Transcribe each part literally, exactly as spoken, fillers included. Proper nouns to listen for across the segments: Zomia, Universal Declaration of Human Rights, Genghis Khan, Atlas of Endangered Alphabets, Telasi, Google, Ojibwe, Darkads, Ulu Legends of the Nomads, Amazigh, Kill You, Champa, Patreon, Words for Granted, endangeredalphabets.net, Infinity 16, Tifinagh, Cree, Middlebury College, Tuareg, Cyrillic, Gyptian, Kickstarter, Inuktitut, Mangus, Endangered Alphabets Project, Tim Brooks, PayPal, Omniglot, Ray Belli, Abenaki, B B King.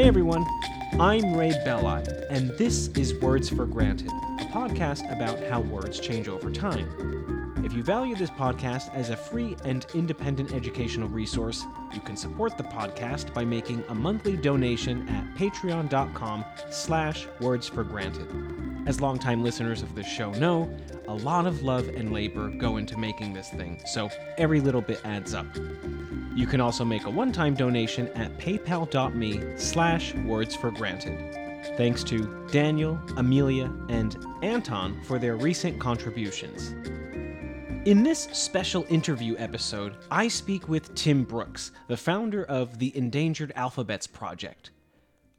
Hey everyone, I'm Ray Belli, and this is Words for Granted, a podcast about how words change over time. If you value this podcast as a free and independent educational resource, you can support the podcast by making a monthly donation at patreon.com slash wordsforgranted. As longtime listeners of this show know, a lot of love and labor go into making this thing, so every little bit adds up. You can also make a one-time donation at paypal.me slash wordsforgranted. Thanks to Daniel, Amelia, and Anton for their recent contributions. In this special interview episode, I speak with Tim Brooks, the founder of the Endangered Alphabets Project.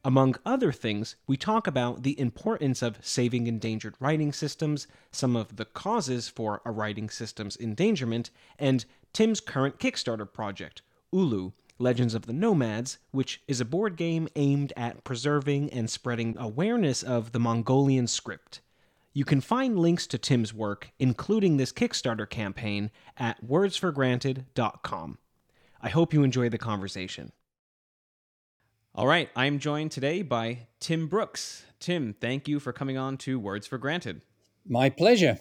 Among other things, we talk about the importance of saving endangered writing systems, some of the causes for a writing system's endangerment, and Tim's current Kickstarter project, Ulu Legends of the Nomads, which is a board game aimed at preserving and spreading awareness of the Mongolian script. You can find links to Tim's work, including this Kickstarter campaign, at words for granted dot com. I hope you enjoy the conversation. All right, I'm joined today by Tim Brooks. Tim, thank you for coming on to Words for Granted. My pleasure.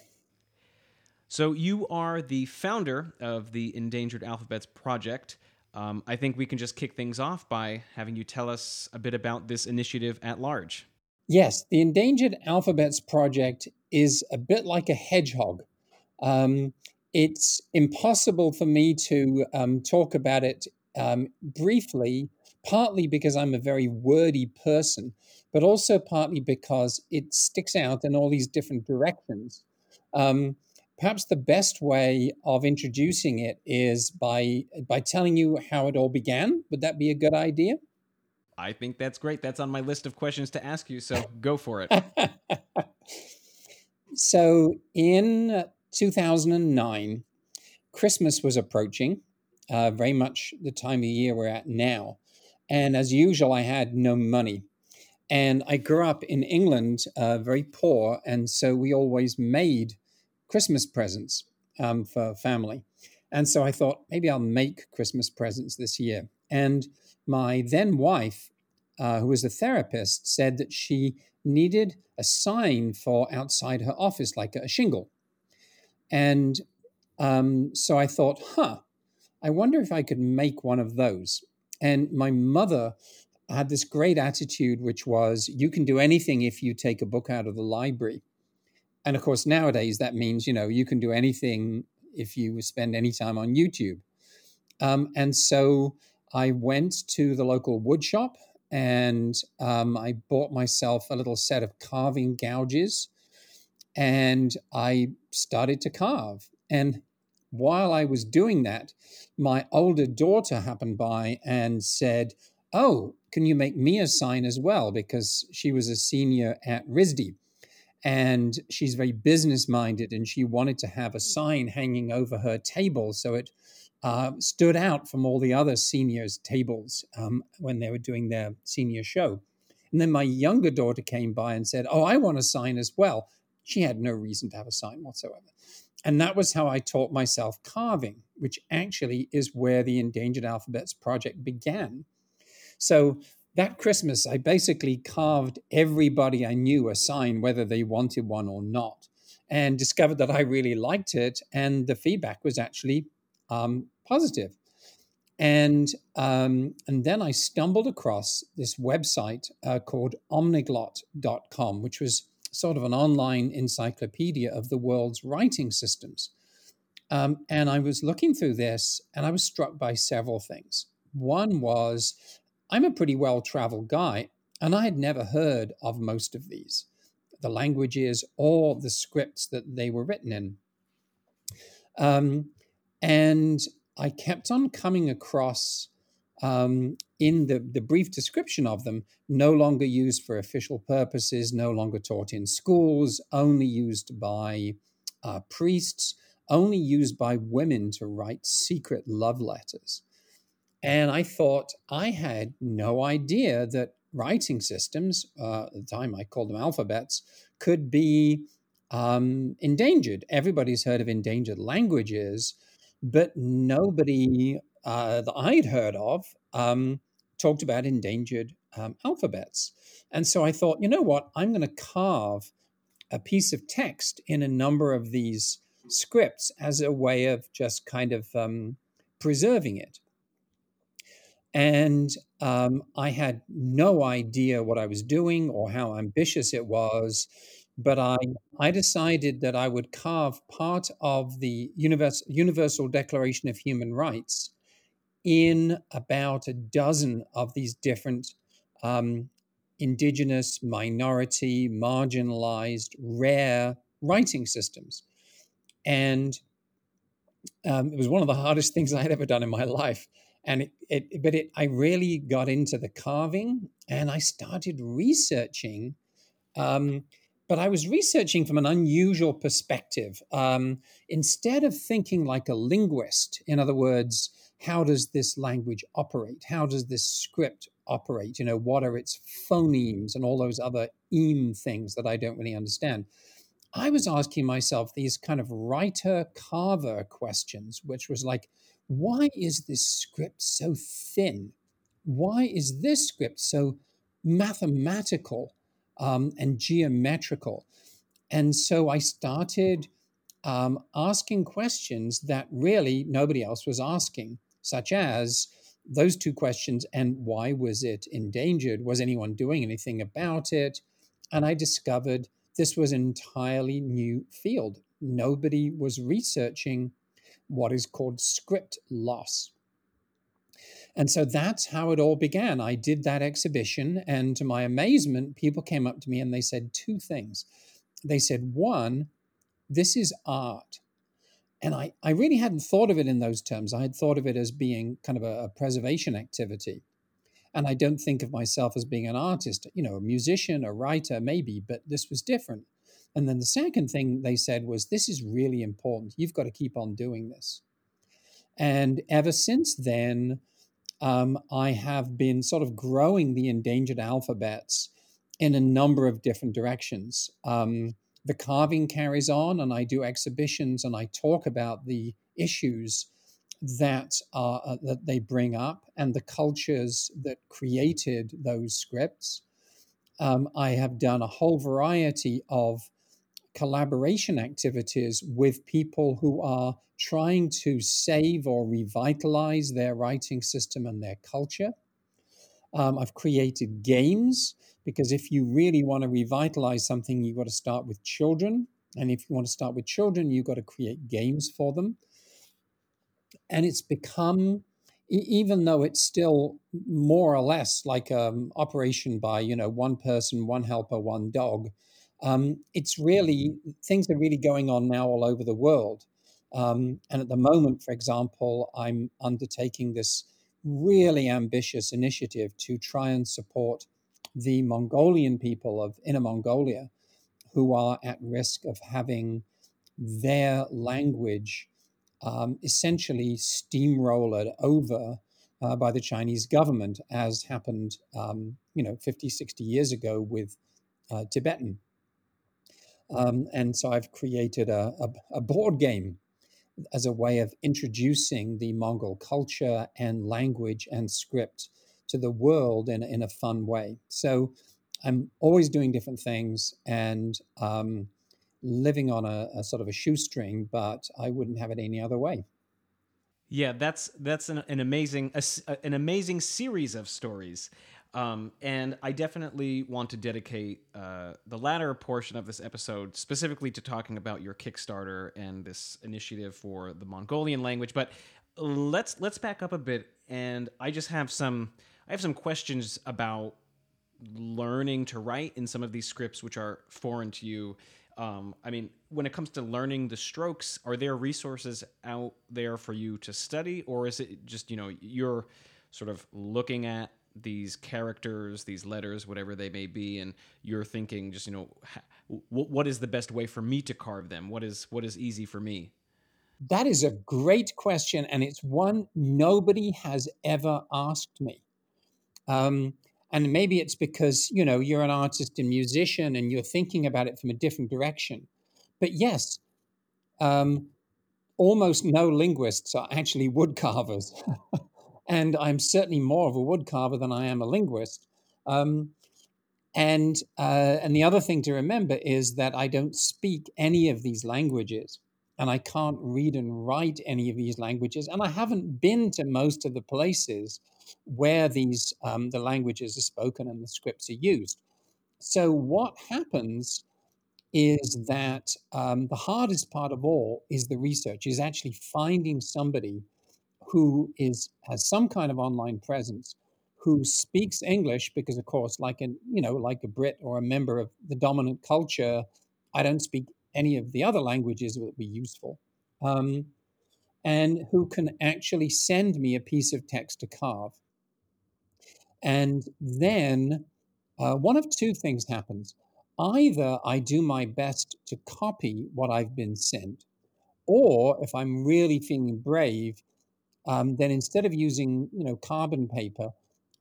So you are the founder of the Endangered Alphabets Project. Um, I think we can just kick things off by having you tell us a bit about this initiative at large. Yes, the Endangered Alphabets Project is a bit like a hedgehog. Um, it's impossible for me to um, talk about it um, briefly, partly because I'm a very wordy person, but also partly because it sticks out in all these different directions. Um, perhaps the best way of introducing it is by by telling you how it all began. Would that be a good idea? I think that's great. That's on my list of questions to ask you, so go for it. So in two thousand nine, Christmas was approaching, uh, very much the time of year we're at now. And as usual, I had no money. And I grew up in England, uh, very poor. And so we always made Christmas presents um, for family. And so I thought, maybe I'll make Christmas presents this year. And my then wife, uh, who was a therapist, said that she needed a sign for outside her office, like a shingle. And um, so I thought, huh, I wonder if I could make one of those. And my mother had this great attitude, which was, you can do anything if you take a book out of the library. And of course, nowadays, that means, you know, you can do anything if you spend any time on YouTube. Um, and so I went to the local wood shop and um, I bought myself a little set of carving gouges and I started to carve. And while I was doing that, my older daughter happened by and said, oh, can you make me a sign as well? Because she was a senior at R I S D and she's very business-minded and she wanted to have a sign hanging over her table so it uh, stood out from all the other seniors' tables um, when they were doing their senior show. And then my younger daughter came by and said, oh, I want a sign as well. She had no reason to have a sign whatsoever. And that was how I taught myself carving, which actually is where the Endangered Alphabets Project began. So that Christmas, I basically carved everybody I knew a sign, whether they wanted one or not, and discovered that I really liked it. And the feedback was actually um, positive. And, um, and then I stumbled across this website uh, called omniglot dot com, which was sort of an online encyclopedia of the world's writing systems. Um, and I was looking through this and I was struck by several things. One was, I'm a pretty well-traveled guy and I had never heard of most of these, the languages or the scripts that they were written in. Um, and I kept on coming across Um, in the, the brief description of them, no longer used for official purposes, no longer taught in schools, only used by uh, priests, only used by women to write secret love letters. And I thought, I had no idea that writing systems, uh, at the time I called them alphabets, could be um, endangered. Everybody's heard of endangered languages, but nobody Uh, that I'd heard of, um, talked about endangered um, alphabets. And so I thought, you know what, I'm going to carve a piece of text in a number of these scripts as a way of just kind of um, preserving it. And um, I had no idea what I was doing or how ambitious it was, but I, I decided that I would carve part of the universe, Universal Declaration of Human Rights in about a dozen of these different um, indigenous, minority, marginalized, rare writing systems. And um, it was one of the hardest things I had ever done in my life. And it, it, but it, I really got into the carving, and I started researching. Um, but I was researching from an unusual perspective. Um, instead of thinking like a linguist, in other words, how does this language operate? How does this script operate? You know, what are its phonemes and all those other eem things that I don't really understand? I was asking myself these kind of writer-carver questions, which was like, why is this script so thin? Why is this script so mathematical um, and geometrical? And so I started um, asking questions that really nobody else was asking, such as those two questions, and why was it endangered? Was anyone doing anything about it? And I discovered this was an entirely new field. Nobody was researching what is called script loss. And so that's how it all began. I did that exhibition, and to my amazement, people came up to me and they said two things. They said, one, this is art. And I, I really hadn't thought of it in those terms. I had thought of it as being kind of a, a preservation activity. And I don't think of myself as being an artist, you know, a musician, a writer, maybe, but this was different. And then the second thing they said was, this is really important. You've got to keep on doing this. And ever since then, um, I have been sort of growing the endangered alphabets in a number of different directions. Um, the carving carries on, and I do exhibitions, and I talk about the issues that are, uh, that they bring up and the cultures that created those scripts. Um, I have done a whole variety of collaboration activities with people who are trying to save or revitalize their writing system and their culture. Um, I've created games, because if you really want to revitalize something, you've got to start with children. And if you want to start with children, you've got to create games for them. And it's become, even though it's still more or less like an operation by, you know, one person, one helper, one dog, um, it's really, things are really going on now all over the world. Um, and at the moment, for example, I'm undertaking this really ambitious initiative to try and support the Mongolian people of Inner Mongolia, who are at risk of having their language Um, essentially steamrollered over uh, by the Chinese government, as happened, um, you know, fifty, sixty years ago with uh, Tibetan. Um, and so I've created a, a, a board game as a way of introducing the Mongol culture and language and script to the world in, in a fun way. So I'm always doing different things, and um living on a, a sort of a shoestring, but I wouldn't have it any other way. Yeah, that's that's an, an amazing a, an amazing series of stories, um, and I definitely want to dedicate uh, the latter portion of this episode specifically to talking about your Kickstarter and this initiative for the Mongolian language. But let's let's back up a bit, and I just have some I have some questions about learning to write in some of these scripts which are foreign to you. Um, I mean, when it comes to learning the strokes, are there resources out there for you to study, or is it just, you know, you're sort of looking at these characters, these letters, whatever they may be, and you're thinking just, you know, ha- what is the best way for me to carve them? What is what is easy for me? That is a great question, and it's one nobody has ever asked me. Um And maybe it's because, you know, you're an artist and musician and you're thinking about it from a different direction. But yes, um, almost no linguists are actually wood carvers. And I'm certainly more of a wood carver than I am a linguist. Um, and uh, and the other thing to remember is that I don't speak any of these languages, and I can't read and write any of these languages, and I haven't been to most of the places where these um, the languages are spoken and the scripts are used. So what happens is that um, the hardest part of all is the research, is actually finding somebody who is has some kind of online presence, who speaks English, because of course, like an you know, like a Brit or a member of the dominant culture, I don't speak any of the other languages that would be useful, um, and who can actually send me a piece of text to carve. And then uh, one of two things happens. Either I do my best to copy what I've been sent, or if I'm really feeling brave, um, then instead of using, you know, carbon paper,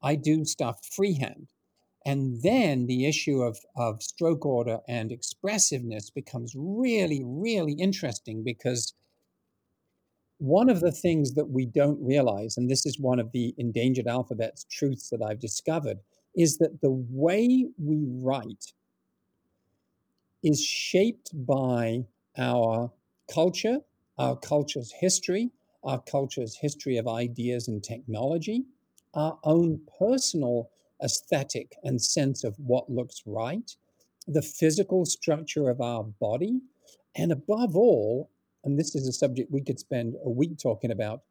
I do stuff freehand. And then the issue of, of stroke order and expressiveness becomes really, really interesting, because one of the things that we don't realize, and this is one of the Endangered Alphabets truths that I've discovered, is that the way we write is shaped by our culture, our culture's history, our culture's history of ideas and technology, our own personal aesthetic and sense of what looks right, the physical structure of our body, and above all, and this is a subject we could spend a week talking about,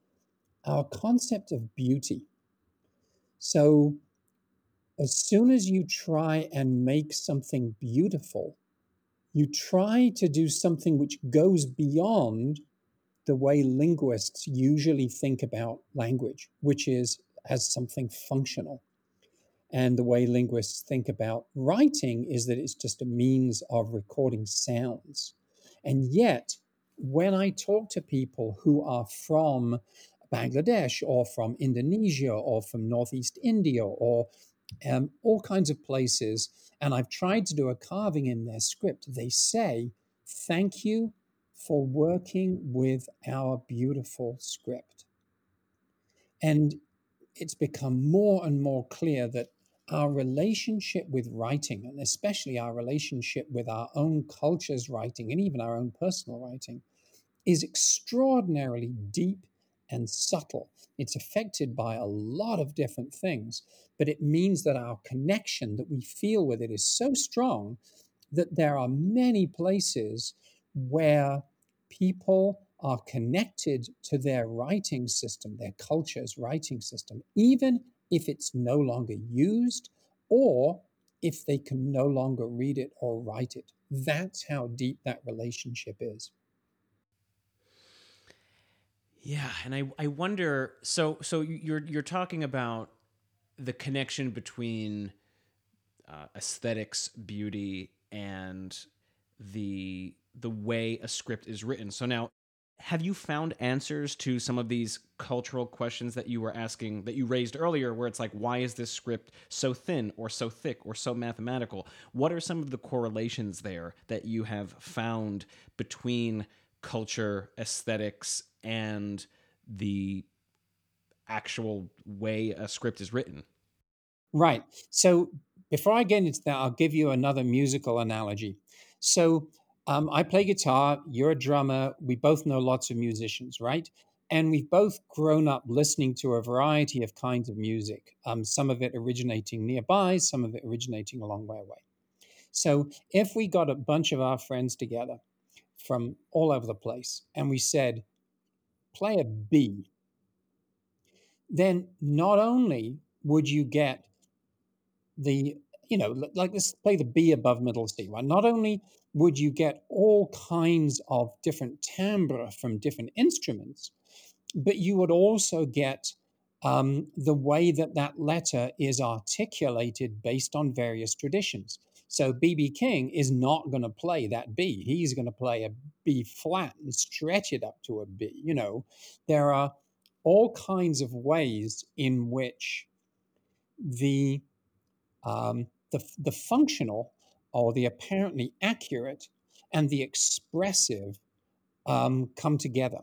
our concept of beauty. So as soon as you try and make something beautiful, you try to do something which goes beyond the way linguists usually think about language, which is as something functional. And the way linguists think about writing is that it's just a means of recording sounds. And yet, when I talk to people who are from Bangladesh or from Indonesia or from Northeast India or um, all kinds of places, and I've tried to do a carving in their script, they say, "Thank you for working with our beautiful script." And it's become more and more clear that our relationship with writing, and especially our relationship with our own culture's writing and even our own personal writing, is extraordinarily deep and subtle. It's affected by a lot of different things, but it means that our connection that we feel with it is so strong that there are many places where people are connected to their writing system, their culture's writing system, even if it's no longer used or if they can no longer read it or write it. That's how deep that relationship is. Yeah, and I, I wonder, so so you're you're talking about the connection between uh, aesthetics, beauty, and the the way a script is written. So now, have you found answers to some of these cultural questions that you were asking, that you raised earlier, where it's like, why is this script so thin or so thick or so mathematical? What are some of the correlations there that you have found between culture, aesthetics, and the actual way a script is written? Right. So before I get into that, I'll give you another musical analogy. So Um, I play guitar, you're a drummer, we both know lots of musicians, right? And we've both grown up listening to a variety of kinds of music, um, some of it originating nearby, some of it originating a long way away. So if we got a bunch of our friends together from all over the place and we said, play a B, then not only would you get the, you know, like let's play the B above middle C, right? Not only would you get all kinds of different timbre from different instruments, but you would also get um, the way that that letter is articulated based on various traditions. So B B King is not going to play that B. He's going to play a B flat and stretch it up to a B. You know, there are all kinds of ways in which the um, the, the functional or the apparently accurate and the expressive um, come together.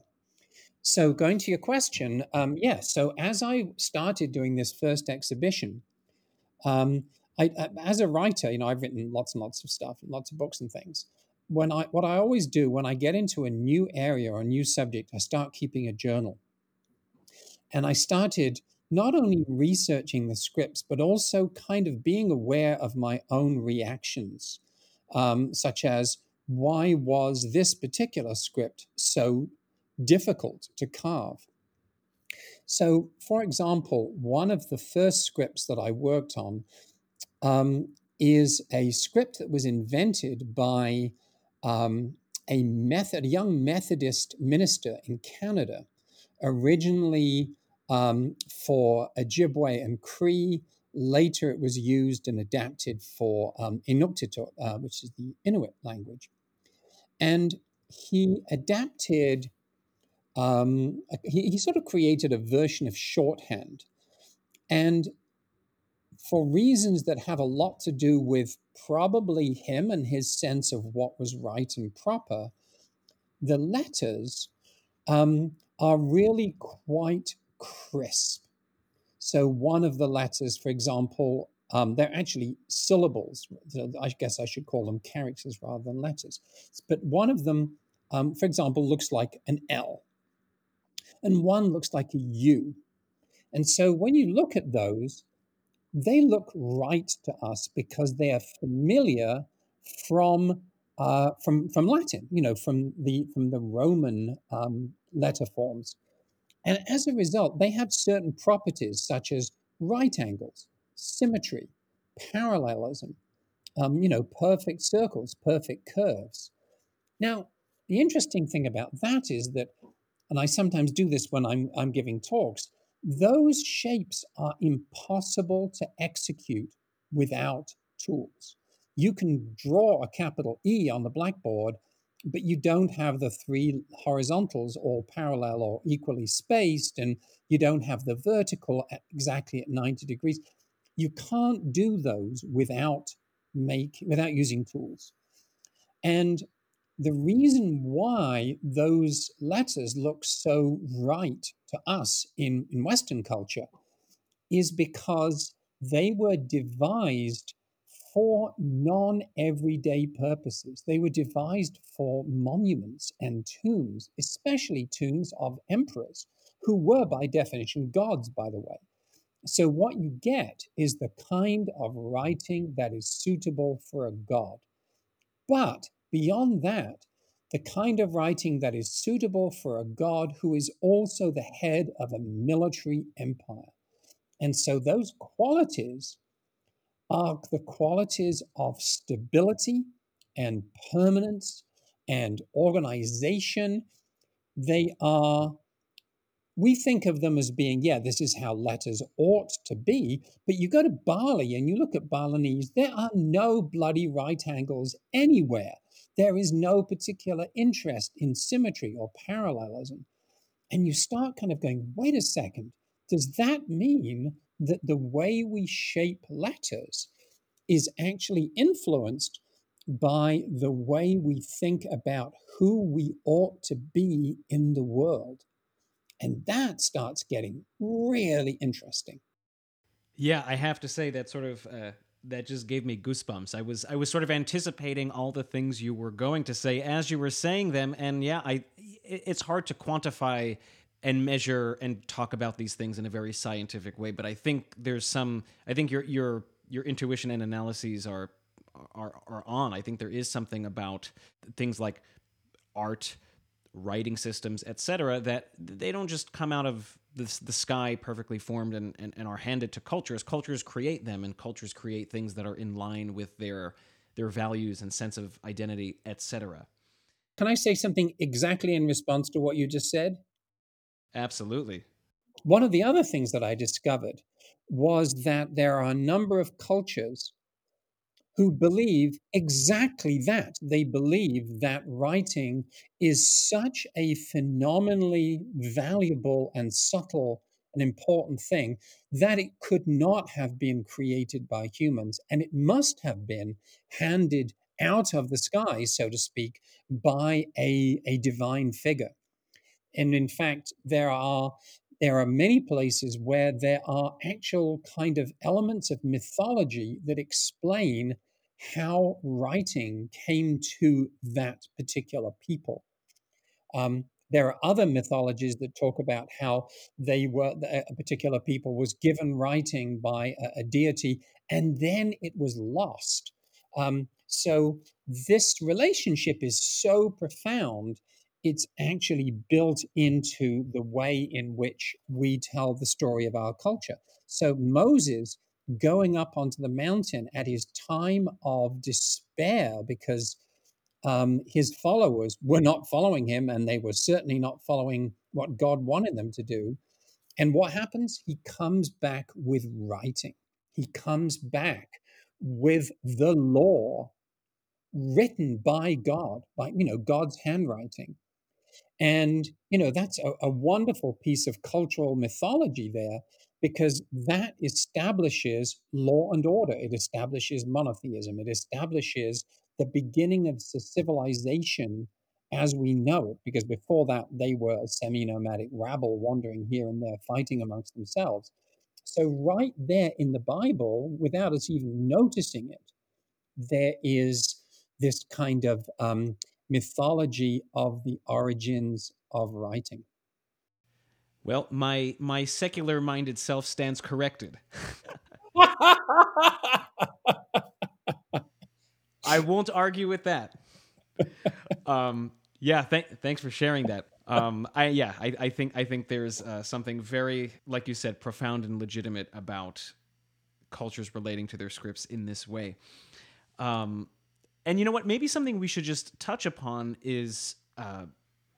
So going to your question, um, yeah, so as I started doing this first exhibition, Um, I, I, as a writer, you know, I've written lots and lots of stuff, and lots of books and things. When I, what I always do when I get into a new area or a new subject, I start keeping a journal. And I started not only researching the scripts, but also kind of being aware of my own reactions, um, such as why was this particular script so difficult to carve? So, for example, one of the first scripts that I worked on um, is a script that was invented by um, a method, a young Methodist minister in Canada, originally um, for Ojibwe and Cree. Later, it was used and adapted for um, Inuktitut, uh, which is the Inuit language. And he adapted... Um, he, he sort of created a version of shorthand. And for reasons that have a lot to do with probably him and his sense of what was right and proper, the letters um, are really quite crisp. So one of the letters, for example, um, they're actually syllables. I guess I should call them characters rather than letters. But one of them, um, for example, looks like an L. And one looks like a U. And so when you look at those, they look right to us because they are familiar from uh, from from Latin, you know, from the from the Roman um, letter forms. And as a result, they have certain properties such as right angles, symmetry, parallelism, um, you know, perfect circles, perfect curves. Now, the interesting thing about that is that, and I sometimes do this when I'm, I'm giving talks, those shapes are impossible to execute without tools. You can draw a capital E on the blackboard, but you don't have the three horizontals all parallel or equally spaced, and you don't have the vertical at exactly at ninety degrees. You can't do those without make, without using tools. And the reason why those letters look so right to us in, in Western culture is because they were devised for non-everyday purposes. They were devised for monuments and tombs, especially tombs of emperors, who were by definition gods, by the way. So what you get is the kind of writing that is suitable for a god. But beyond that, the kind of writing that is suitable for a god who is also the head of a military empire. And so those qualities are the qualities of stability and permanence and organization. They are, we think of them as being, yeah, this is how letters ought to be, but you go to Bali and you look at Balinese, there are no bloody right angles anywhere. There is no particular interest in symmetry or parallelism. And you start kind of going, wait a second, does that mean that the way we shape letters is actually influenced by the way we think about who we ought to be in the world? And that starts getting really interesting. Yeah, I have to say that sort of... Uh... That just gave me goosebumps. I was I was sort of anticipating all the things you were going to say as you were saying them, and yeah, I it's hard to quantify and measure and talk about these things in a very scientific way. But I think there's some. I think your your your intuition and analyses are are are on. I think there is something about things like art, writing systems, et cetera, that they don't just come out of the, the sky perfectly formed and, and, and are handed to cultures. Cultures create them, and cultures create things that are in line with their their values and sense of identity, et cetera. Can I say something exactly in response to what you just said? Absolutely. One of the other things that I discovered was that there are a number of cultures who believe exactly that. They believe that writing is such a phenomenally valuable and subtle and important thing that it could not have been created by humans, and it must have been handed out of the sky, so to speak, by a, a divine figure. And in fact, there are there are many places where there are actual kind of elements of mythology that explain how writing came to that particular people. Um, there are other mythologies that talk about how they were, a particular people was given writing by a, a deity, and then it was lost. Um, so this relationship is so profound, it's actually built into the way in which we tell the story of our culture. So Moses going up onto the mountain at his time of despair, because um, his followers were not following him, and they were certainly not following what God wanted them to do. And what happens? He comes back with writing. He comes back with the law written by God, by, you know, God's handwriting. And, you know, that's a, a wonderful piece of cultural mythology there, because that establishes law and order. It establishes monotheism. It establishes the beginning of civilization as we know it, because before that, they were a semi-nomadic rabble wandering here and there, fighting amongst themselves. So right there in the Bible, without us even noticing it, there is this kind of um, mythology of the origins of writing. Well, my my secular-minded self stands corrected. I won't argue with that. Um, yeah, th- thanks for sharing that. Um, I yeah, I, I think I think there's uh, something very, like you said, profound and legitimate about cultures relating to their scripts in this way. Um, and you know what? Maybe something we should just touch upon is uh,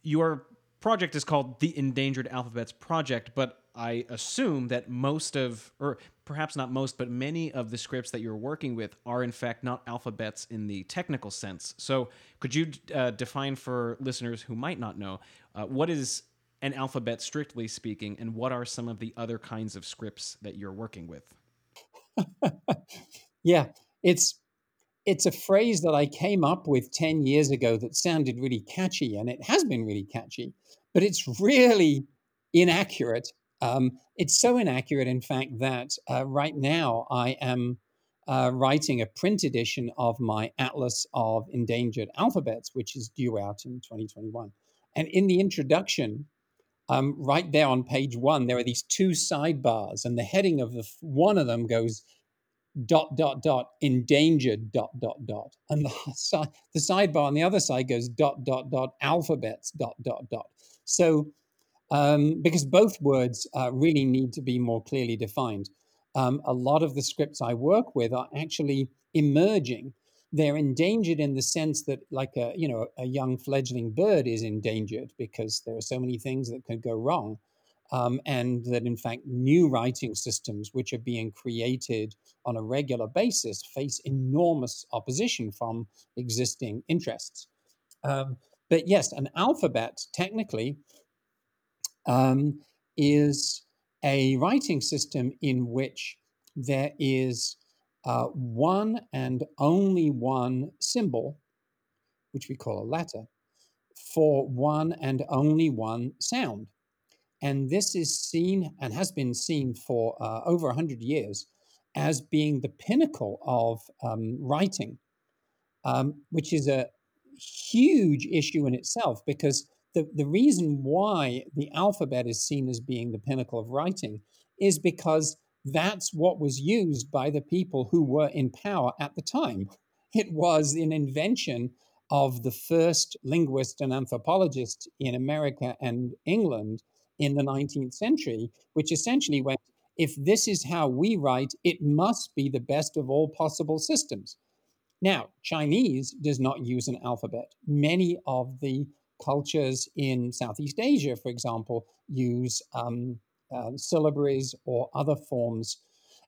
your project is called the Endangered Alphabets Project, but I assume that most of, or perhaps not most, but many of the scripts that you're working with are in fact not alphabets in the technical sense. So could you uh, define for listeners who might not know, uh, what is an alphabet strictly speaking, and what are some of the other kinds of scripts that you're working with? Yeah, it's it's a phrase that I came up with ten years ago that sounded really catchy, and it has been really catchy, but it's really inaccurate. Um, it's so inaccurate, in fact, that uh, right now I am uh, writing a print edition of my Atlas of Endangered Alphabets, which is due out in twenty twenty-one. And in the introduction, um, right there on page one, there are these two sidebars, and the heading of the f- one of them goes dot, dot, dot, endangered, dot, dot, dot. And the, si- the sidebar on the other side goes dot, dot, dot, alphabets, dot, dot, dot. So, um, because both words uh, really need to be more clearly defined. Um, a lot of the scripts I work with are actually emerging. They're endangered in the sense that, like a, you know, a young fledgling bird is endangered because there are so many things that could go wrong. Um, and that, in fact, new writing systems, which are being created on a regular basis, face enormous opposition from existing interests. Um, but yes, an alphabet, technically, um, is a writing system in which there is uh, one and only one symbol, which we call a letter, for one and only one sound. And this is seen and has been seen for uh, over one hundred years as being the pinnacle of um, writing, um, which is a huge issue in itself, because the, the reason why the alphabet is seen as being the pinnacle of writing is because that's what was used by the people who were in power at the time. It was an invention of the first linguist and anthropologist in America and England in the nineteenth century, which essentially went, if this is how we write, it must be the best of all possible systems. Now, Chinese does not use an alphabet. Many of the cultures in Southeast Asia, for example, use um, uh, syllabaries or other forms.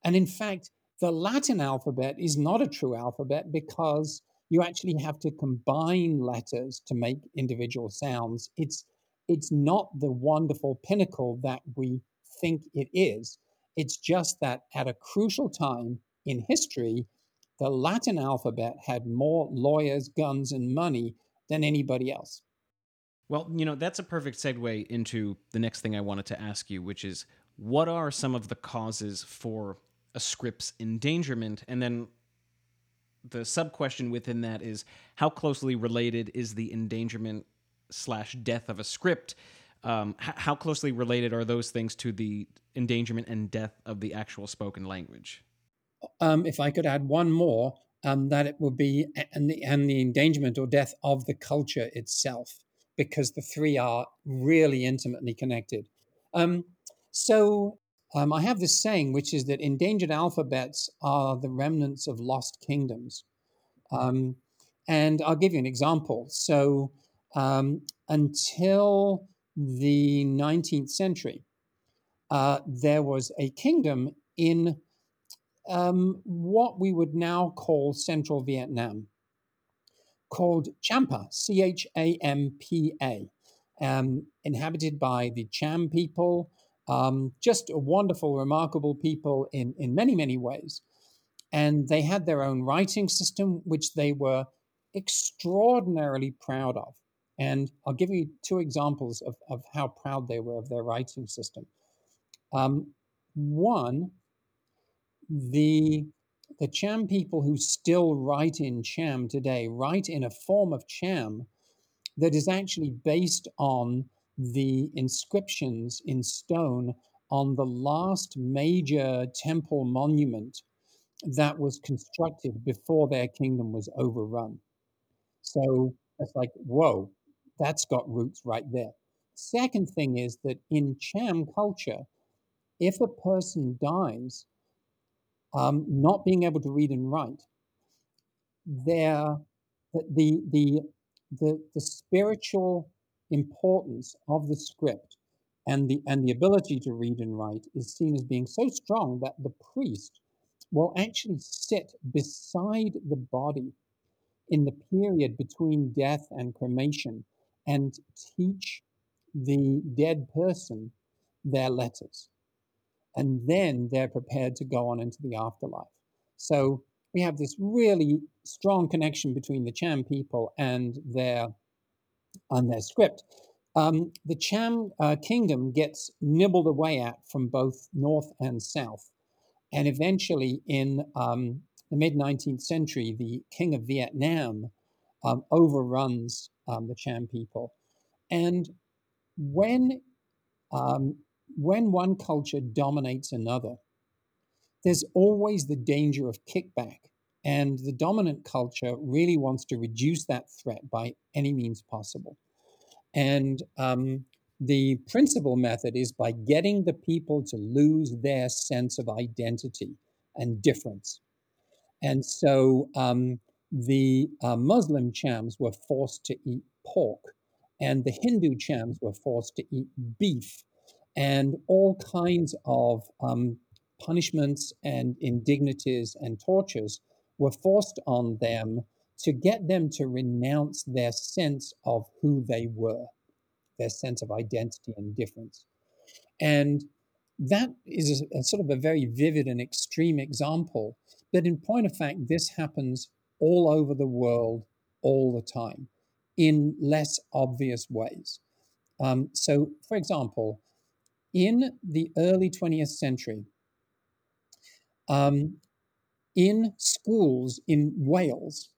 And in fact, the Latin alphabet is not a true alphabet, because you actually have to combine letters to make individual sounds. It's It's not the wonderful pinnacle that we think it is. It's just that at a crucial time in history, the Latin alphabet had more lawyers, guns, and money than anybody else. Well, you know, that's a perfect segue into the next thing I wanted to ask you, which is, what are some of the causes for a script's endangerment? And then the sub-question within that is, how closely related is the endangerment slash death of a script? Um, h- how closely related are those things to the endangerment and death of the actual spoken language? Um, if I could add one more, um, that it would be and the, and the endangerment or death of the culture itself, because the three are really intimately connected. Um, so um, I have this saying, which is that endangered alphabets are the remnants of lost kingdoms. Um, and I'll give you an example. So um, until the nineteenth century, uh, there was a kingdom in Um, what we would now call central Vietnam, called Champa, C H A M P A, um, inhabited by the Cham people, um, just a wonderful, remarkable people in, in many, many ways. And they had their own writing system, which they were extraordinarily proud of. And I'll give you two examples of, of how proud they were of their writing system. Um, one... The the Cham people who still write in Cham today write in a form of Cham that is actually based on the inscriptions in stone on the last major temple monument that was constructed before their kingdom was overrun. So it's like, whoa, that's got roots right there. Second thing is that in Cham culture, if a person dies, Um, not being able to read and write, their the the the the spiritual importance of the script and the and the ability to read and write is seen as being so strong that the priest will actually sit beside the body in the period between death and cremation and teach the dead person their letters. And then they're prepared to go on into the afterlife. So we have this really strong connection between the Cham people and their and their script. Um, the Cham uh, kingdom gets nibbled away at from both north and south. And eventually in um, the mid-nineteenth century, the king of Vietnam um, overruns um, the Cham people. And when... Um, When one culture dominates another, there's always the danger of kickback, and the dominant culture really wants to reduce that threat by any means possible. And um, the principal method is by getting the people to lose their sense of identity and difference. And so um, the uh, Muslim Chams were forced to eat pork, and the Hindu Chams were forced to eat beef, and all kinds of um, punishments and indignities and tortures were forced on them to get them to renounce their sense of who they were, their sense of identity and difference. And that is a, a sort of a very vivid and extreme example. But in point of fact, this happens all over the world all the time in less obvious ways. Um, so, for example, in the early twentieth century, um, in schools in Wales,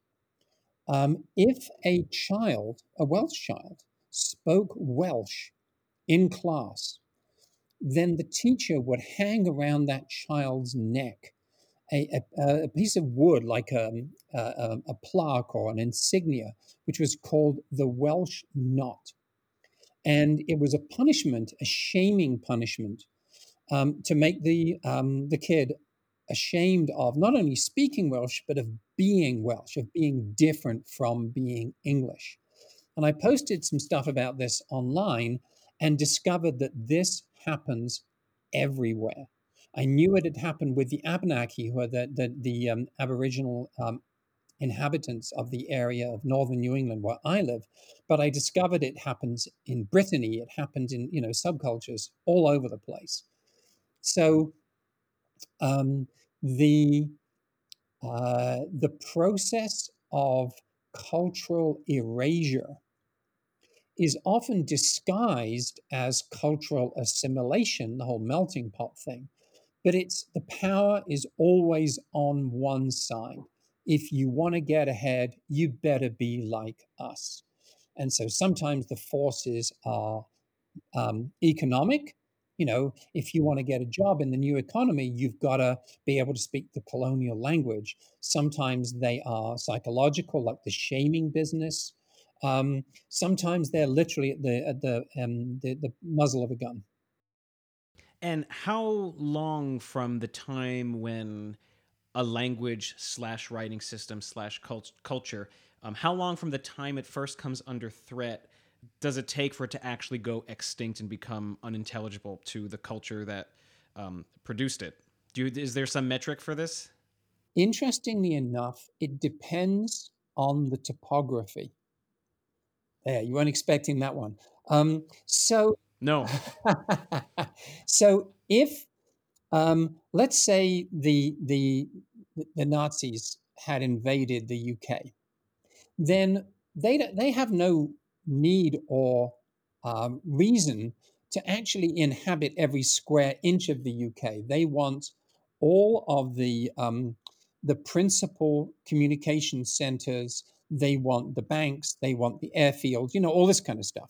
um, if a child, a Welsh child, spoke Welsh in class, then the teacher would hang around that child's neck a, a, a piece of wood like a, a, a plaque or an insignia, which was called the Welsh knot. And it was a punishment, a shaming punishment, um, to make the um, the kid ashamed of not only speaking Welsh, but of being Welsh, of being different from being English. And I posted some stuff about this online and discovered that this happens everywhere. I knew it had happened with the Abenaki, who are the, the, the um, Aboriginal um inhabitants of the area of northern New England where I live, but I discovered it happens in Brittany, it happens in, you know, subcultures all over the place. So um, the uh, the process of cultural erasure is often disguised as cultural assimilation, the whole melting pot thing. But it's the power is always on one side. If you want to get ahead, you better be like us. And so sometimes the forces are um, economic. You know, if you want to get a job in the new economy, you've got to be able to speak the colonial language. Sometimes they are psychological, like the shaming business. Um, sometimes they're literally at the at the, um, the the muzzle of a gun. And how long from the time when a language slash writing system slash cult- culture, um, how long from the time it first comes under threat does it take for it to actually go extinct and become unintelligible to the culture that um, produced it? Do you, is there some metric for this? Interestingly enough, it depends on the topography. There, you weren't expecting that one. Um, so no. So if um, let's say the the the Nazis had invaded the U K, then they they have no need or um, reason to actually inhabit every square inch of the U K. They want all of the um, the principal communication centres. They want the banks. They want the airfields. You know, all this kind of stuff.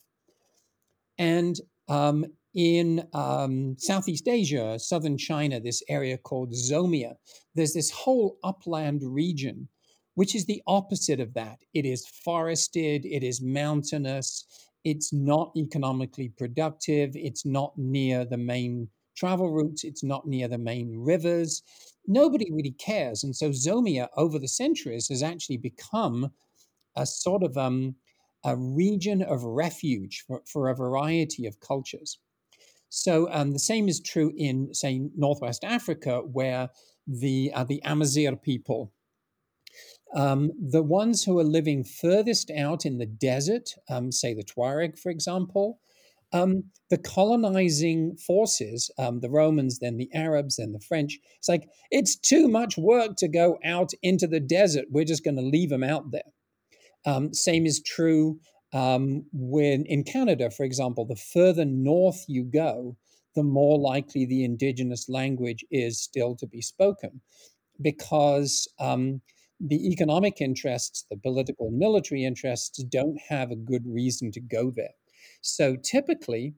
And um, in um, Southeast Asia, southern China, this area called Zomia, there's this whole upland region, which is the opposite of that. It is forested, it is mountainous, it's not economically productive, it's not near the main travel routes, it's not near the main rivers. Nobody really cares. And so Zomia, over the centuries, has actually become a sort of um, a region of refuge for, for a variety of cultures. So um, the same is true in, say, Northwest Africa, where the, uh, the Amazigh people, Um, the ones who are living furthest out in the desert, um, say the Tuareg, for example, um, the colonizing forces, um, the Romans, then the Arabs, then the French, it's like, it's too much work to go out into the desert. We're just going to leave them out there. Um, same is true um, when in Canada, for example, the further north you go, the more likely the indigenous language is still to be spoken because... Um, The economic interests, the political and military interests don't have a good reason to go there. So typically,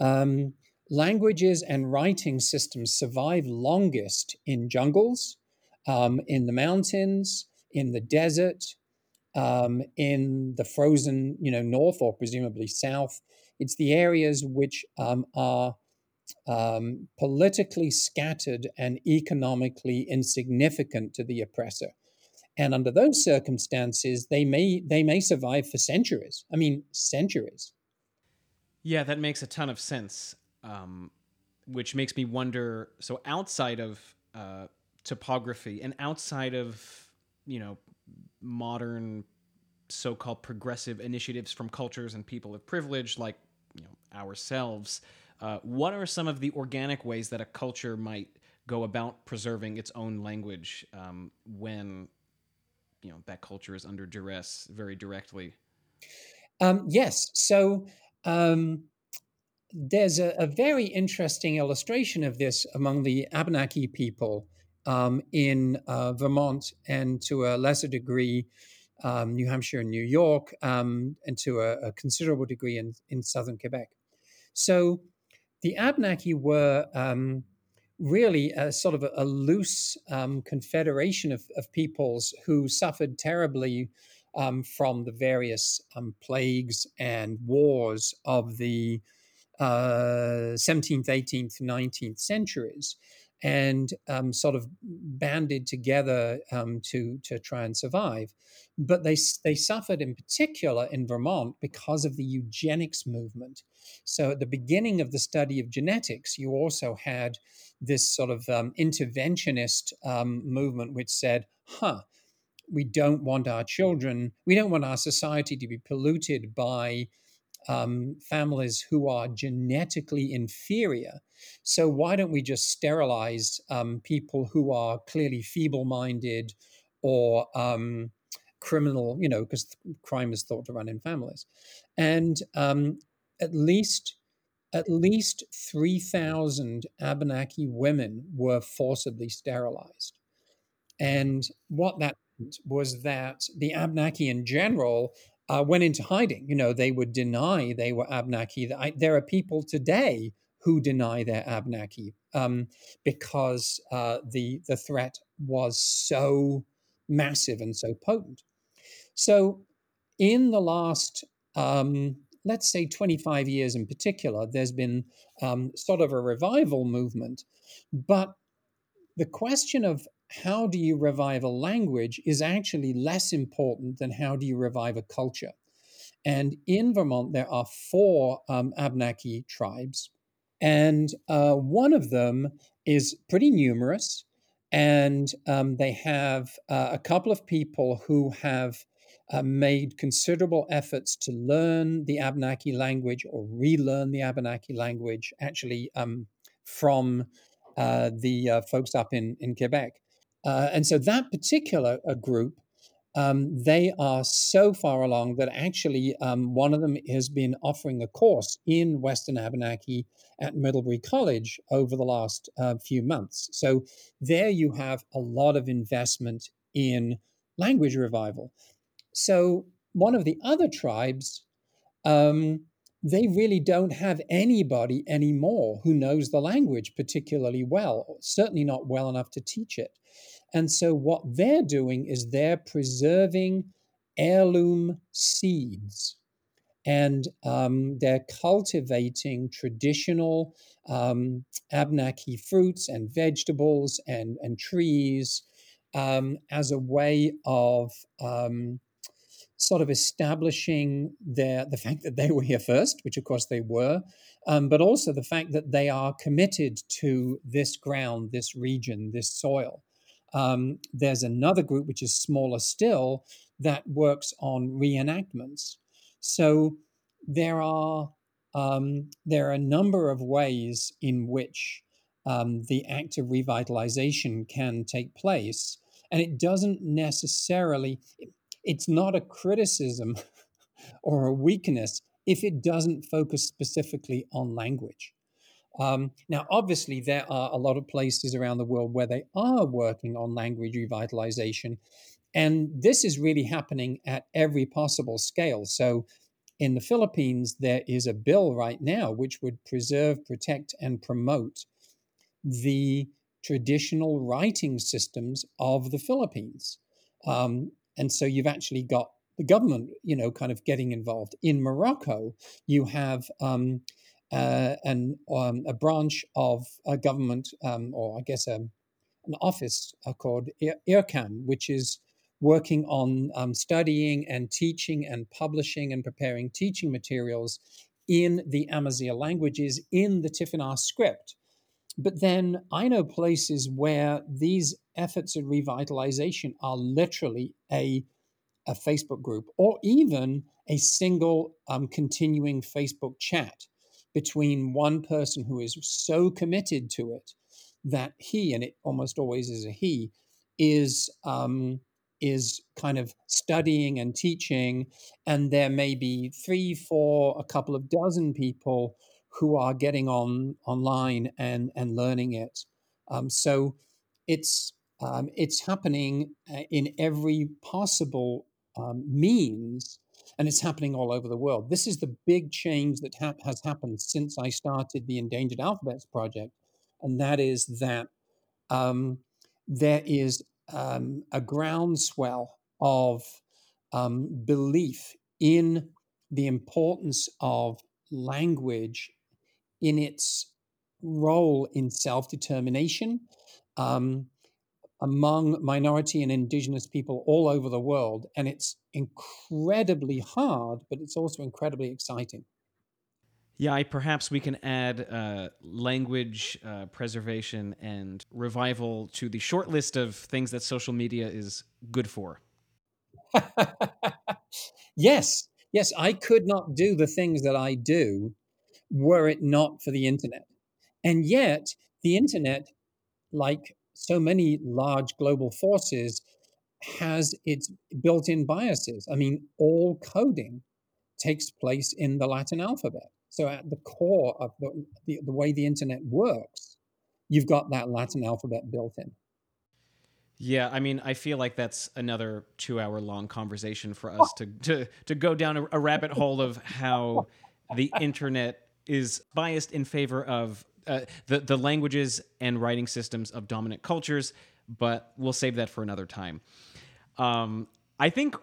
um, languages and writing systems survive longest in jungles, um, in the mountains, in the desert, um, in the frozen, you know, north or presumably south. It's the areas which um, are Um, politically scattered and economically insignificant to the oppressor, and under those circumstances, they may they may survive for centuries. I mean, centuries. Yeah, that makes a ton of sense. Um, which makes me wonder. So, outside of uh, topography and outside of you know modern so-called progressive initiatives from cultures and people of privilege, like you know ourselves. Uh, what are some of the organic ways that a culture might go about preserving its own language um, when, you know, that culture is under duress very directly? Um, yes. So um, there's a, a very interesting illustration of this among the Abenaki people um, in uh, Vermont and to a lesser degree, um, New Hampshire and New York, um, and to a, a considerable degree in, in southern Quebec. So... The Abenaki were um, really a sort of a, a loose um, confederation of, of peoples who suffered terribly um, from the various um, plagues and wars of the uh, seventeenth, eighteenth, nineteenth centuries and um, sort of banded together um, to, to try and survive. But they, they suffered in particular in Vermont because of the eugenics movement. So at the beginning of the study of genetics, you also had this sort of um, interventionist um, movement which said, huh, we don't want our children, we don't want our society to be polluted by um, families who are genetically inferior. So why don't we just sterilize um, people who are clearly feeble-minded or um, criminal, you know, because crime is thought to run in families. And um, at least at least three thousand Abenaki women were forcibly sterilized. And what that meant was that the Abenaki in general uh, went into hiding. You know, they would deny they were Abenaki. There are people today who deny they're Abenaki um, because uh, the the threat was so massive and so potent. So in the last, um, let's say, twenty-five years in particular, there's been um, sort of a revival movement. But the question of how do you revive a language is actually less important than how do you revive a culture. And in Vermont, there are four um, Abenaki tribes. And uh, one of them is pretty numerous. And um, they have uh, a couple of people who have uh, made considerable efforts to learn the Abenaki language or relearn the Abenaki language, actually um, from uh, the uh, folks up in, in Quebec. Uh, and so that particular uh, group, um, they are so far along that actually um, one of them has been offering a course in Western Abenaki at Middlebury College over the last uh, few months. So there you have a lot of investment in language revival. So one of the other tribes, um, they really don't have anybody anymore who knows the language particularly well, certainly not well enough to teach it. And so what they're doing is they're preserving heirloom seeds, and um, they're cultivating traditional um, Abenaki fruits and vegetables and, and trees um, as a way of um, sort of establishing their the fact that they were here first, which of course they were, um, but also the fact that they are committed to this ground, this region, this soil. Um, there's another group, which is smaller still, that works on reenactments. So there are um, there are a number of ways in which um, the act of revitalization can take place. And it doesn't necessarily, it's not a criticism or a weakness if it doesn't focus specifically on language. Um, now, obviously, there are a lot of places around the world where they are working on language revitalization, and this is really happening at every possible scale. So in the Philippines, there is a bill right now which would preserve, protect, and promote the traditional writing systems of the Philippines. Um, and so you've actually got the government, you know, kind of getting involved. In Morocco, you have... Um, Uh, and um, a branch of a government, um, or I guess a, an office uh, called IRCAN, which is working on um, studying and teaching and publishing and preparing teaching materials in the Amazigh languages in the Tifinagh script. But then I know places where these efforts at revitalization are literally a a Facebook group or even a single um, continuing Facebook chat between one person who is so committed to it that he, and it almost always is a he, is um, is kind of studying and teaching, and there may be three, four, a couple of dozen people who are getting on online and and learning it. Um, so it's um, it's happening in every possible um, means. And it's happening all over the world. This is the big change that ha- has happened since I started the Endangered Alphabets Project, and that is that um, there is um, a groundswell of um, belief in the importance of language in its role in self-determination um, among minority and indigenous people all over the world. And it's incredibly hard, but it's also incredibly exciting. Yeah, I, perhaps we can add uh, language uh, preservation and revival to the short list of things that social media is good for. Yes, yes, I could not do the things that I do were it not for the internet. And yet, the internet, like so many large global forces, has its built-in biases. I mean, all coding takes place in the Latin alphabet. So at the core of the, the, the way the internet works, you've got that Latin alphabet built in. Yeah, I mean, I feel like that's another two-hour-long conversation for us to, to, to go down a, a rabbit hole of how the internet is biased in favor of uh, the, the languages and writing systems of dominant cultures, but we'll save that for another time. Um, I think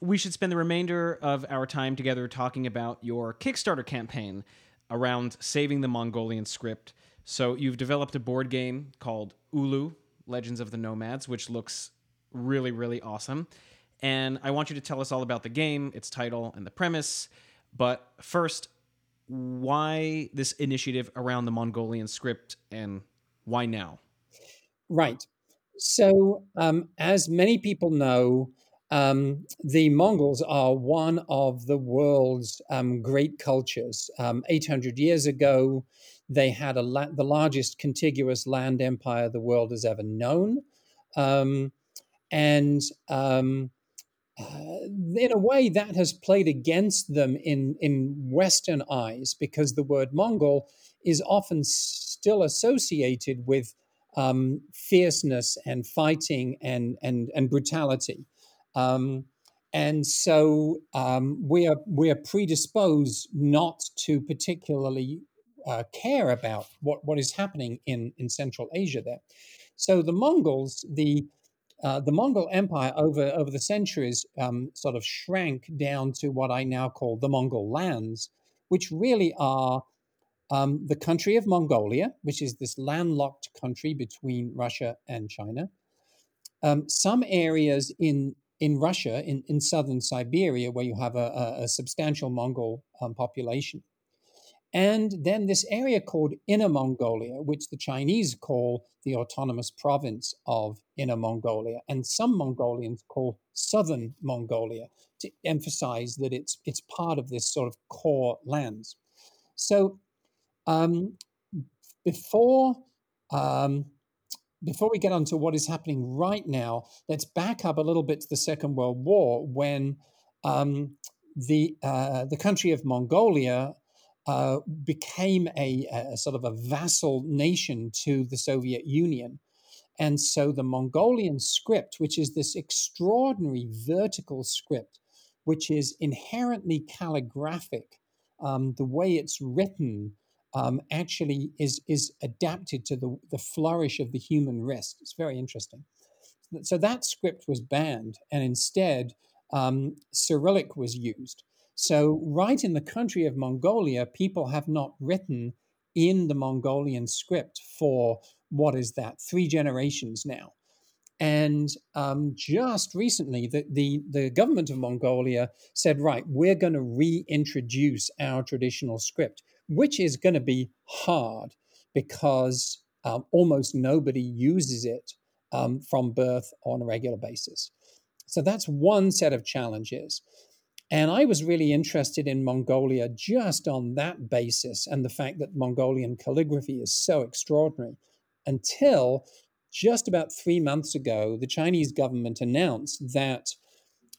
we should spend the remainder of our time together talking about your Kickstarter campaign around saving the Mongolian script. So you've developed a board game called Ulu Legends of the Nomads, which looks really, really awesome. And I want you to tell us all about the game, its title, and the premise. But first, why this initiative around the Mongolian script, and why now? Right. So, um, as many people know, um, the Mongols are one of the world's um, great cultures. Um, eight hundred years ago, they had a la- the largest contiguous land empire the world has ever known. Um, and um, uh, in a way, that has played against them in, in Western eyes, because the word Mongol is often still associated with um, fierceness and fighting and, and, and brutality. Um, and so um, we are, we are predisposed not to particularly Uh, care about what, what is happening in, in Central Asia there. So the Mongols, the uh, the Mongol Empire over, over the centuries um, sort of shrank down to what I now call the Mongol lands, which really are um, the country of Mongolia, which is this landlocked country between Russia and China. Um, some areas in in Russia, in, in southern Siberia, where you have a, a substantial Mongol um, population. And then this area called Inner Mongolia, which the Chinese call the autonomous province of Inner Mongolia, and some Mongolians call Southern Mongolia, to emphasize that it's it's part of this sort of core lands. So um, before, um, before we get on to what is happening right now, let's back up a little bit to the Second World War, when um, the uh, the country of Mongolia Uh, became a, a sort of a vassal nation to the Soviet Union. And so the Mongolian script, which is this extraordinary vertical script, which is inherently calligraphic, um, the way it's written um, actually is, is adapted to the, the flourish of the human wrist. It's very interesting. So that script was banned, and instead um, Cyrillic was used. So right in the country of Mongolia, people have not written in the Mongolian script for, what is that, three generations now. And um, just recently, the, the, the government of Mongolia said, right, we're going to reintroduce our traditional script, which is going to be hard because um, almost nobody uses it um, from birth on a regular basis. So that's one set of challenges. And I was really interested in Mongolia just on that basis, and the fact that Mongolian calligraphy is so extraordinary, until just about three months ago, the Chinese government announced that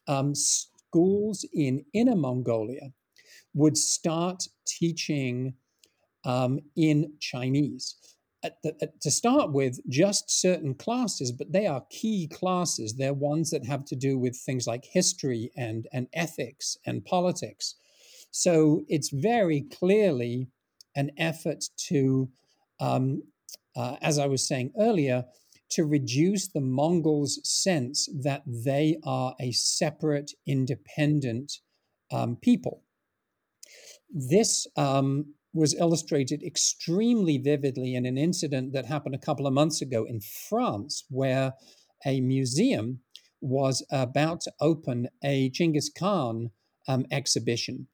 um, schools in Inner Mongolia would start teaching um, in Chinese. At the, at, to start with, just certain classes, but they are key classes. They're ones that have to do with things like history and, and ethics and politics. So it's very clearly an effort to, um, uh, as I was saying earlier, to reduce the Mongols' sense that they are a separate, independent um, people. This Um, was illustrated extremely vividly in an incident that happened a couple of months ago in France, where a museum was about to open a Genghis Khan um, exhibition.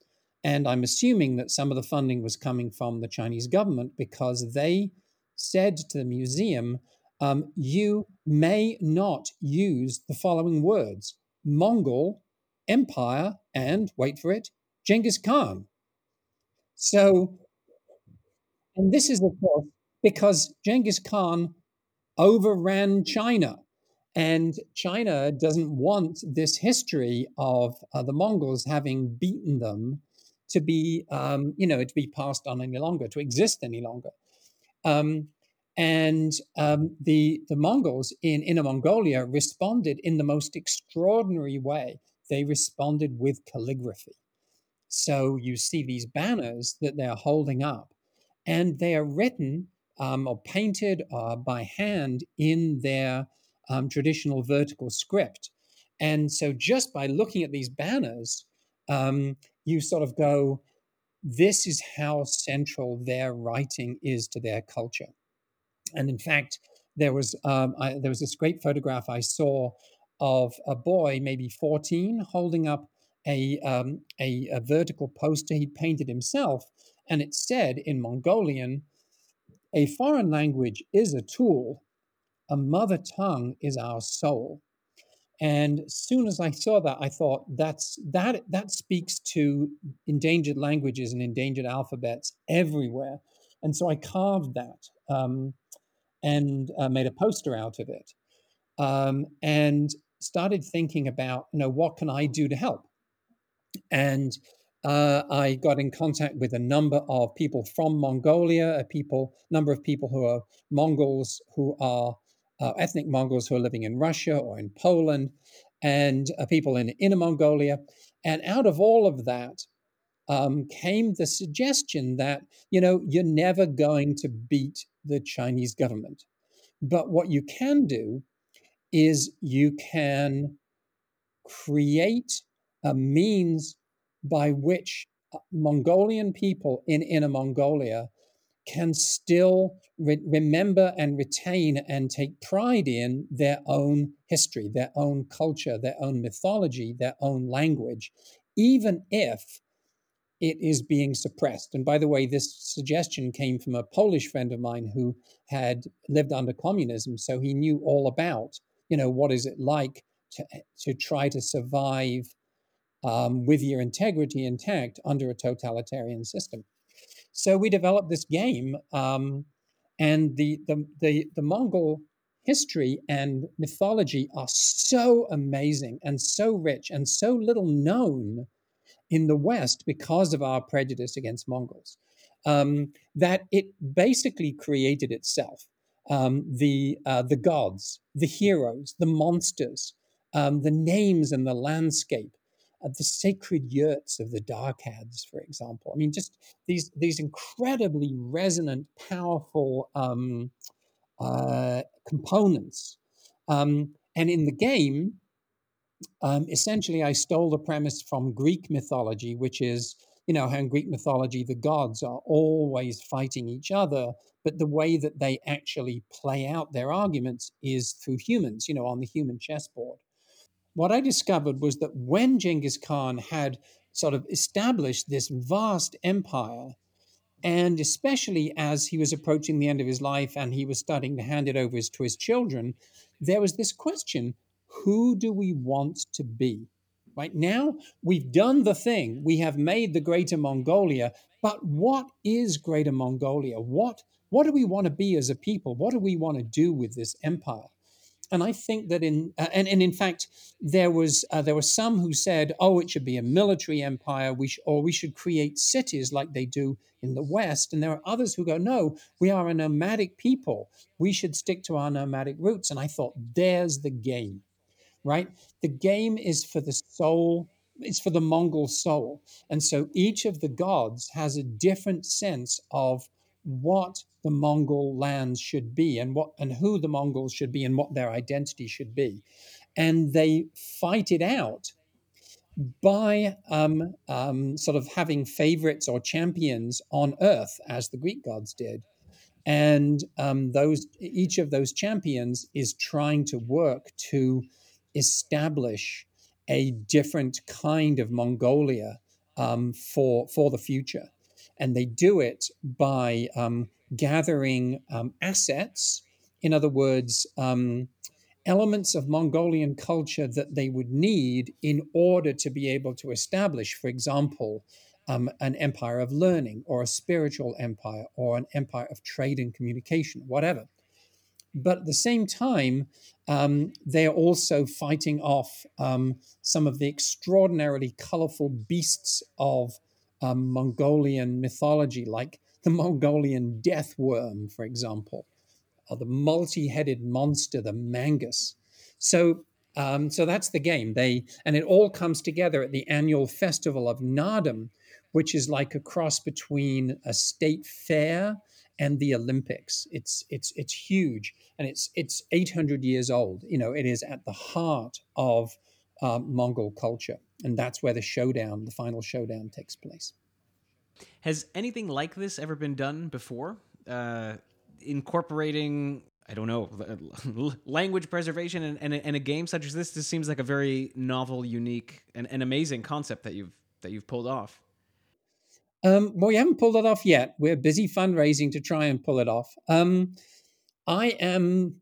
And I'm assuming that some of the funding was coming from the Chinese government, because they said to the museum, um, you may not use the following words: Mongol, Empire, and, wait for it, Genghis Khan. So, and this is, of course, because Genghis Khan overran China And China doesn't want this history of uh, the Mongols having beaten them to be, um, you know, to be passed on any longer, to exist any longer. Um, and um, the, the Mongols in Inner Mongolia responded in the most extraordinary way. They responded with calligraphy. So you see these banners that they're holding up, and they are written um, or painted uh, by hand in their um, traditional vertical script. And so just by looking at these banners, um, you sort of go, this is how central their writing is to their culture. And in fact, there was um, I, there was this great photograph I saw of a boy, maybe fourteen, holding up a, um, a, a vertical poster he painted himself. And it said in Mongolian, "A foreign language is a tool. A mother tongue is our soul." And as soon as I saw that, I thought that's that that speaks to endangered languages and endangered alphabets everywhere. And so I carved that um, and uh, made a poster out of it, um, and started thinking about, you know, what can I do to help? And uh, I got in contact with a number of people from Mongolia, a people, number of people who are Mongols who are Uh, ethnic Mongols who are living in Russia or in Poland, and uh, people in Inner Mongolia. And out of all of that um, came the suggestion that, you know, you're never going to beat the Chinese government. But what you can do is you can create a means by which Mongolian people in Inner Mongolia can still re- remember and retain and take pride in their own history, their own culture, their own mythology, their own language, even if it is being suppressed. And by the way, this suggestion came from a Polish friend of mine who had lived under communism, so he knew all about, you know, what is it like to, to try to survive um, with your integrity intact under a totalitarian system. So we developed this game, um, and the, the the the Mongol history and mythology are so amazing and so rich and so little known in the West because of our prejudice against Mongols, um, that it basically created itself. Um, the uh, the gods, the heroes, the monsters, um, the names and the landscape. Uh, the sacred yurts of the Darkads, for example. I mean, just these these incredibly resonant, powerful um, uh, components. Um, and in the game, um, essentially, I stole the premise from Greek mythology, which is, you know, how in Greek mythology, the gods are always fighting each other, but the way that they actually play out their arguments is through humans, you know, on the human chessboard. What I discovered was that when Genghis Khan had sort of established this vast empire, and especially as he was approaching the end of his life and he was starting to hand it over to his children, there was this question, who do we want to be? Right now, we've done the thing. We have made the Greater Mongolia, but what is Greater Mongolia? What, what do we want to be as a people? What do we want to do with this empire? And I think that in uh, and, and in fact there was uh, there were some who said, oh, it should be a military empire, we sh- or we should create cities like they do in the West. And there are others who go, no, we are a nomadic people. We should stick to our nomadic roots. And I thought, there's the game, right? The game is for the soul. It's for the Mongol soul. And so each of the gods has a different sense of what the Mongol lands should be, and what and who the Mongols should be, and what their identity should be, and they fight it out by um, um, sort of having favorites or champions on earth, as the Greek gods did, and um, those each of those champions is trying to work to establish a different kind of Mongolia um, for for the future. And they do it by um, gathering um, assets, in other words, um, elements of Mongolian culture that they would need in order to be able to establish, for example, um, an empire of learning or a spiritual empire or an empire of trade and communication, whatever. But at the same time, um, they are also fighting off um, some of the extraordinarily colorful beasts of um, Mongolian mythology, like the Mongolian death worm, for example, or the multi-headed monster, the Mangus. So um, so that's the game. They and it all comes together at the annual festival of Naadam, which is like a cross between a state fair and the Olympics. It's it's it's huge, and it's it's eight hundred years old. You know, it is at the heart of uh, Mongol culture, and that's where the showdown, the final showdown, takes place. Has anything like this ever been done before? Uh, incorporating, I don't know, language preservation and, and, and a game such as this. This seems like a very novel, unique, and, and amazing concept that you've that you've pulled off. Um, well, we haven't pulled it off yet. We're busy fundraising to try and pull it off. Um, I am,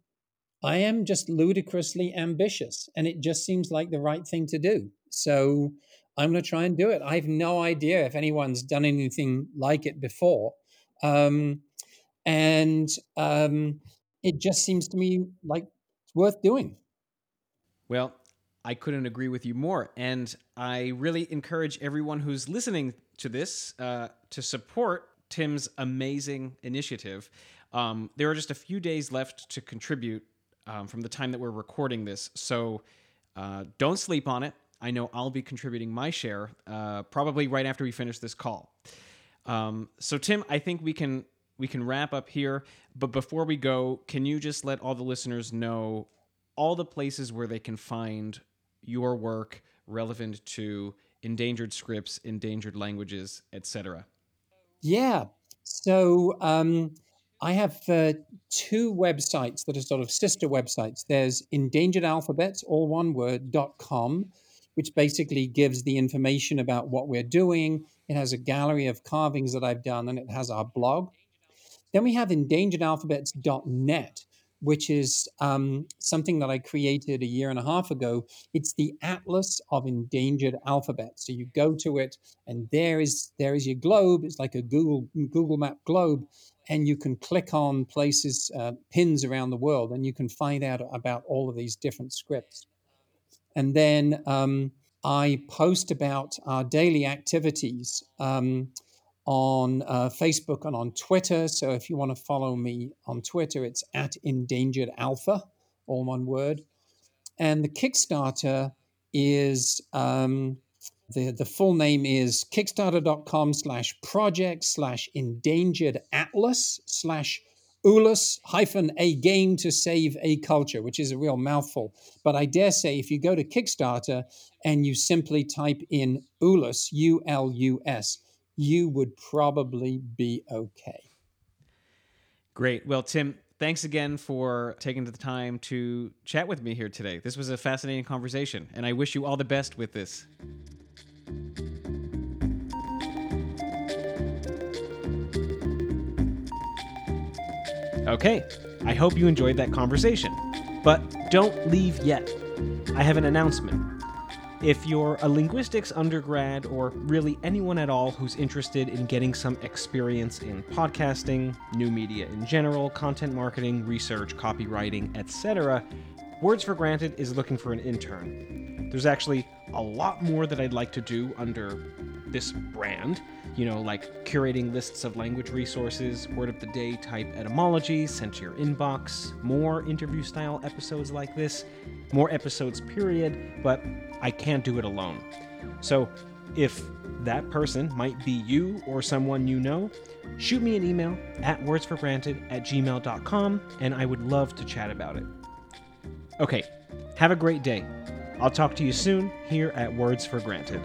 I am just ludicrously ambitious, and it just seems like the right thing to do. So I'm going to try and do it. I have no idea if anyone's done anything like it before, um, and um, it just seems to me like it's worth doing. Well, I couldn't agree with you more, and I really encourage everyone who's listening to this uh, to support Tim's amazing initiative. Um, there are just a few days left to contribute um, from the time that we're recording this, so uh, don't sleep on it. I know I'll be contributing my share uh, probably right after we finish this call. Um, so, Tim, I think we can we can wrap up here, but before we go, can you just let all the listeners know all the places where they can find your work relevant to endangered scripts, endangered languages, et cetera? Yeah. So um, I have uh, two websites that are sort of sister websites. There's endangered alphabets, all one word, dot com, which basically gives the information about what we're doing. It has a gallery of carvings that I've done, and it has our blog. Then we have endangered alphabets dot net, which is um, something that I created a year and a half ago. It's the Atlas of Endangered Alphabets. So you go to it, and there is there is your globe. It's like a Google Google Map globe, and you can click on places, uh, pins around the world, and you can find out about all of these different scripts. And then um, I post about our daily activities um on uh, Facebook and on Twitter. So if you want to follow me on Twitter, it's at Endangered Alpha, all one word. And the Kickstarter is, um, the, the full name is kickstarter.com slash project slash endangered atlas slash ulus hyphen a game to save a culture, which is a real mouthful. But I dare say if you go to Kickstarter and you simply type in ulus, U L U S, you would probably be okay. Great. Well, Tim, thanks again for taking the time to chat with me here today. This was a fascinating conversation, and I wish you all the best with this. Okay, I hope you enjoyed that conversation, but don't leave yet. I have an announcement. If you're a linguistics undergrad or really anyone at all who's interested in getting some experience in podcasting, new media in general, content marketing, research, copywriting, et cetera, Words for Granted is looking for an intern. There's actually a lot more that I'd like to do under this brand, you know, like curating lists of language resources, word of the day type etymology, sent to your inbox, more interview-style episodes like this, more episodes period, but I can't do it alone. So if that person might be you or someone you know, shoot me an email at words for granted at gmail dot com, and I would love to chat about it. Okay, have a great day. I'll talk to you soon here at Words for Granted.